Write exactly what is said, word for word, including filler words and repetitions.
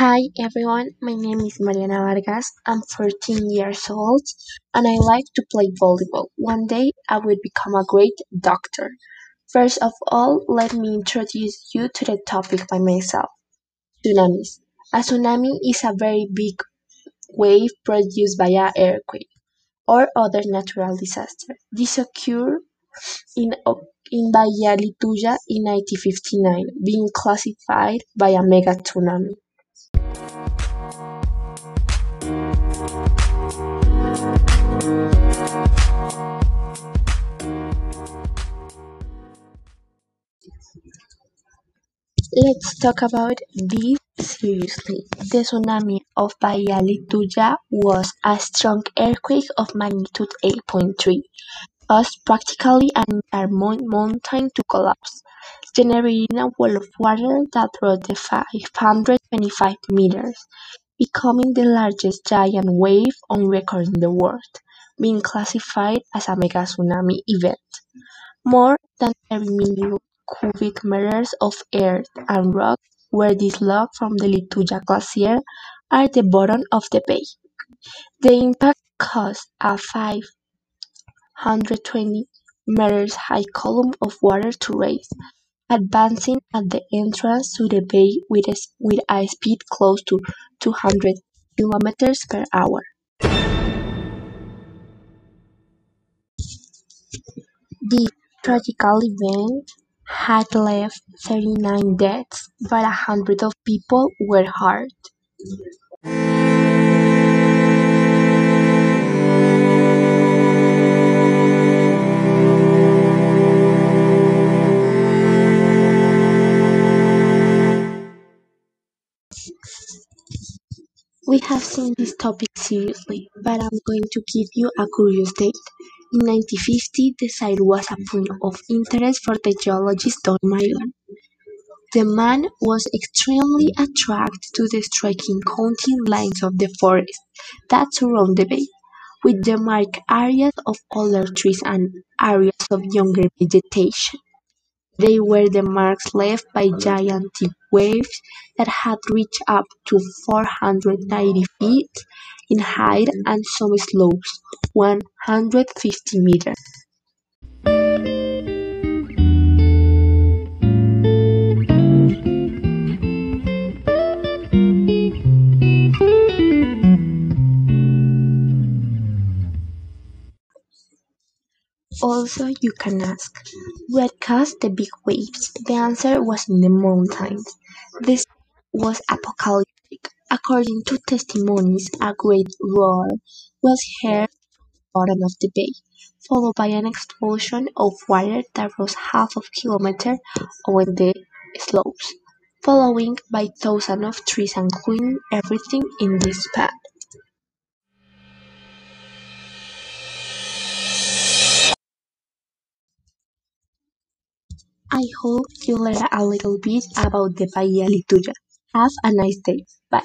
Hi everyone, my name is Mariana Vargas. I'm fourteen years old and I like to play volleyball. One day I will become a great doctor. First of all, let me introduce you to the topic by myself. Tsunamis. A tsunami is a very big wave produced by an earthquake or other natural disaster. This occurred in, in Bahía Lituya in nineteen fifty-nine, being classified by a mega tsunami. Let's talk about this seriously. The tsunami of Bahía Lituya was a strong earthquake of magnitude eight point three, caused practically an entire mountain to collapse, generating a wall of water that rose to five hundred twenty-five meters, becoming the largest giant wave on record in the world, being classified as a mega tsunami event. More than thirty million cubic meters of earth and rock were dislodged from the Lituya glacier at the bottom of the bay. The impact caused a five hundred twenty meters high column of water to rise, advancing at the entrance to the bay with a, with a speed close to two hundred kilometers per hour. The tragic event had left thirty-nine deaths, but a hundred of people were hurt. We have seen this topic seriously, but I'm going to give you a curious date. In nineteen fifty, the site was a point of interest for the geologist Don Marion. The man was extremely attracted to the striking counting lines of the forest that surround the bay, with the marked areas of older trees and areas of younger vegetation. They were the marks left by giant deep waves that had reached up to four hundred ninety feet in height and some slopes one hundred fifty meters. Also, you can ask, what caused the big waves? The answer was in the mountains. This was apocalyptic. According to testimonies, a great roar was heard from the bottom of the bay, followed by an explosion of water that rose half a kilometer over the slopes, following by thousands of trees and cleaning everything in this path. I hope you learned a little bit about the Bahía Lituya. Have a nice day. Bye.